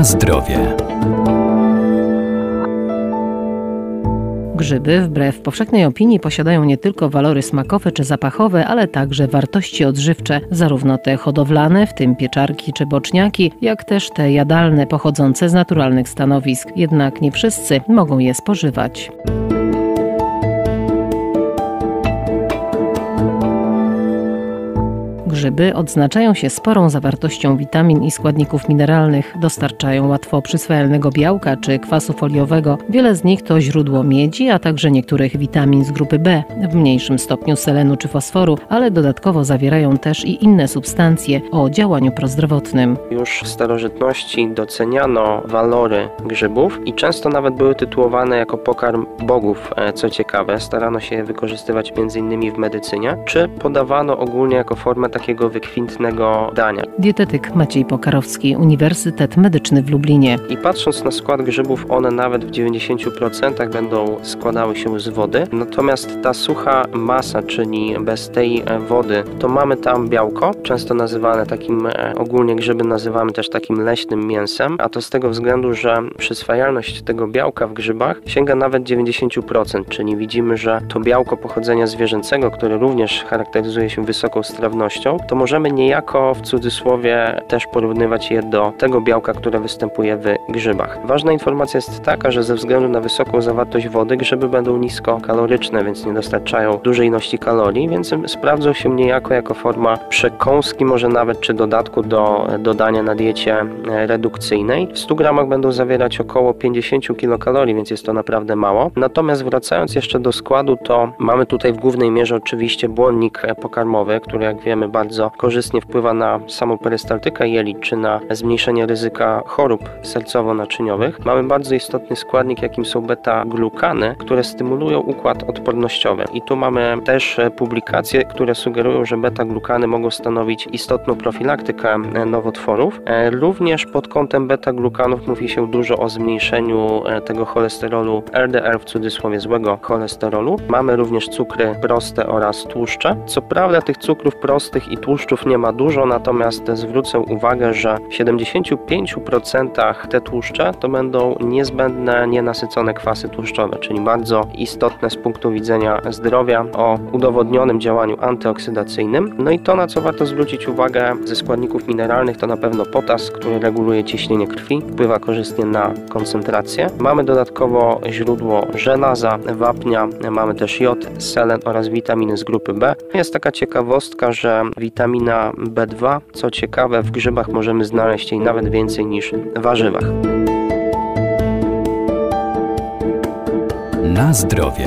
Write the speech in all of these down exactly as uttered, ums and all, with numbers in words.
Na zdrowie. Grzyby, wbrew powszechnej opinii, posiadają nie tylko walory smakowe czy zapachowe, ale także wartości odżywcze, zarówno te hodowlane, w tym pieczarki czy boczniaki, jak też te jadalne pochodzące z naturalnych stanowisk. Jednak nie wszyscy mogą je spożywać. Grzyby odznaczają się sporą zawartością witamin i składników mineralnych, dostarczają łatwo przyswajalnego białka czy kwasu foliowego. Wiele z nich to źródło miedzi, a także niektórych witamin z grupy B, w mniejszym stopniu selenu czy fosforu, ale dodatkowo zawierają też i inne substancje o działaniu prozdrowotnym. Już w starożytności doceniano walory grzybów i często nawet były tytułowane jako pokarm bogów, co ciekawe. Starano się je wykorzystywać między innymi w medycynie, czy podawano ogólnie jako formę takiego takiego wykwintnego dania. Dietetyk Maciej Pokarowski, Uniwersytet Medyczny w Lublinie. I patrząc na skład grzybów, one nawet w dziewięćdziesięciu procentach będą składały się z wody, natomiast ta sucha masa, czyli bez tej wody, to mamy tam białko, często nazywane takim, ogólnie grzyby nazywamy też takim leśnym mięsem, a to z tego względu, że przyswajalność tego białka w grzybach sięga nawet dziewięćdziesięciu procent, czyli widzimy, że to białko pochodzenia zwierzęcego, które również charakteryzuje się wysoką strawnością, to możemy niejako w cudzysłowie też porównywać je do tego białka, które występuje w grzybach. Ważna informacja jest taka, że ze względu na wysoką zawartość wody grzyby będą niskokaloryczne, więc nie dostarczają dużej ilości kalorii, więc sprawdzą się niejako jako forma przekąski, może nawet czy dodatku do dodania na diecie redukcyjnej. W stu gramach będą zawierać około pięćdziesiąt kilokalorii, więc jest to naprawdę mało. Natomiast wracając jeszcze do składu, to mamy tutaj w głównej mierze oczywiście błonnik pokarmowy, który jak wiemy bardzo bardzo korzystnie wpływa na samą perystaltykę jelit, czy na zmniejszenie ryzyka chorób sercowo-naczyniowych. Mamy bardzo istotny składnik, jakim są beta-glukany, które stymulują układ odpornościowy. I tu mamy też publikacje, które sugerują, że beta-glukany mogą stanowić istotną profilaktykę nowotworów. Również pod kątem beta-glukanów mówi się dużo o zmniejszeniu tego cholesterolu L D L, w cudzysłowie złego cholesterolu. Mamy również cukry proste oraz tłuszcze. Co prawda tych cukrów prostych i tłuszczów nie ma dużo, natomiast zwrócę uwagę, że w siedemdziesięciu pięciu procentach te tłuszcze to będą niezbędne nienasycone kwasy tłuszczowe, czyli bardzo istotne z punktu widzenia zdrowia o udowodnionym działaniu antyoksydacyjnym. No i to, na co warto zwrócić uwagę ze składników mineralnych, to na pewno potas, który reguluje ciśnienie krwi, wpływa korzystnie na koncentrację. Mamy dodatkowo źródło żelaza, wapnia, mamy też jod, selen oraz witaminy z grupy B. Jest taka ciekawostka, że witamina B dwa, co ciekawe, w grzybach możemy znaleźć jej nawet więcej niż w warzywach. Na zdrowie.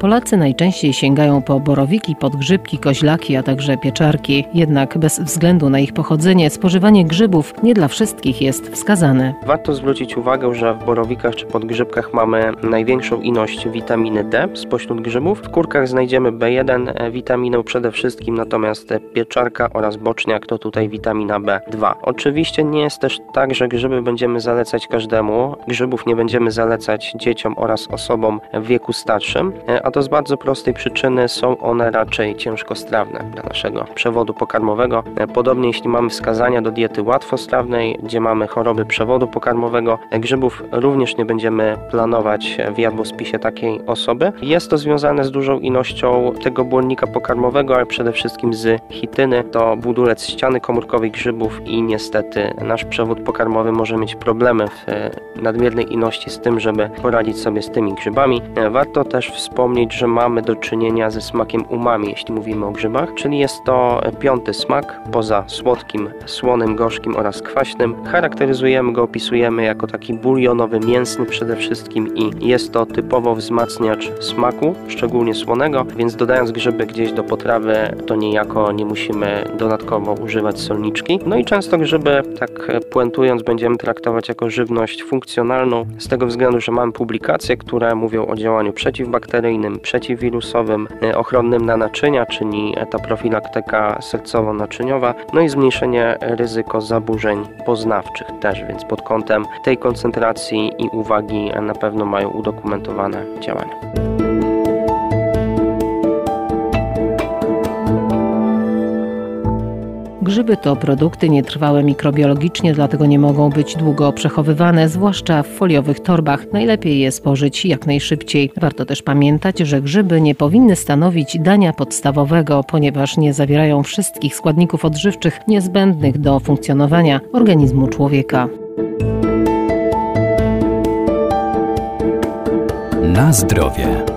Polacy najczęściej sięgają po borowiki, podgrzybki, koźlaki, a także pieczarki. Jednak bez względu na ich pochodzenie, spożywanie grzybów nie dla wszystkich jest wskazane. Warto zwrócić uwagę, że w borowikach czy podgrzybkach mamy największą ilość witaminy D spośród grzybów. W kurkach znajdziemy B jeden witaminę przede wszystkim, natomiast pieczarka oraz boczniak to tutaj witamina B dwa. Oczywiście nie jest też tak, że grzyby będziemy zalecać każdemu. Grzybów nie będziemy zalecać dzieciom oraz osobom w wieku starszym, a to z bardzo prostej przyczyny są one raczej ciężkostrawne dla naszego przewodu pokarmowego. Podobnie jeśli mamy wskazania do diety łatwostrawnej, gdzie mamy choroby przewodu pokarmowego, grzybów również nie będziemy planować w jadłospisie takiej osoby. Jest to związane z dużą ilością tego błonnika pokarmowego, ale przede wszystkim z chityny. To budulec ściany komórkowej grzybów i niestety nasz przewód pokarmowy może mieć problemy w nadmiernej ilości z tym, żeby poradzić sobie z tymi grzybami. Warto też wspomnieć, że mamy do czynienia ze smakiem umami, jeśli mówimy o grzybach, czyli jest to piąty smak, poza słodkim, słonym, gorzkim oraz kwaśnym. Charakteryzujemy go, opisujemy jako taki bulionowy, mięsny przede wszystkim i jest to typowo wzmacniacz smaku, szczególnie słonego, więc dodając grzyby gdzieś do potrawy, to niejako nie musimy dodatkowo używać solniczki. No i często grzyby, tak puentując, będziemy traktować jako żywność funkcjonalną, z tego względu, że mamy publikacje, które mówią o działaniu przeciwbakteryjnym, przeciwwirusowym, ochronnym na naczynia, czyli ta profilaktyka sercowo-naczyniowa, no i zmniejszenie ryzyko zaburzeń poznawczych też, więc pod kątem tej koncentracji i uwagi na pewno mają udokumentowane działania. Grzyby to produkty nietrwałe mikrobiologicznie, dlatego nie mogą być długo przechowywane, zwłaszcza w foliowych torbach. Najlepiej je spożyć jak najszybciej. Warto też pamiętać, że grzyby nie powinny stanowić dania podstawowego, ponieważ nie zawierają wszystkich składników odżywczych niezbędnych do funkcjonowania organizmu człowieka. Na zdrowie.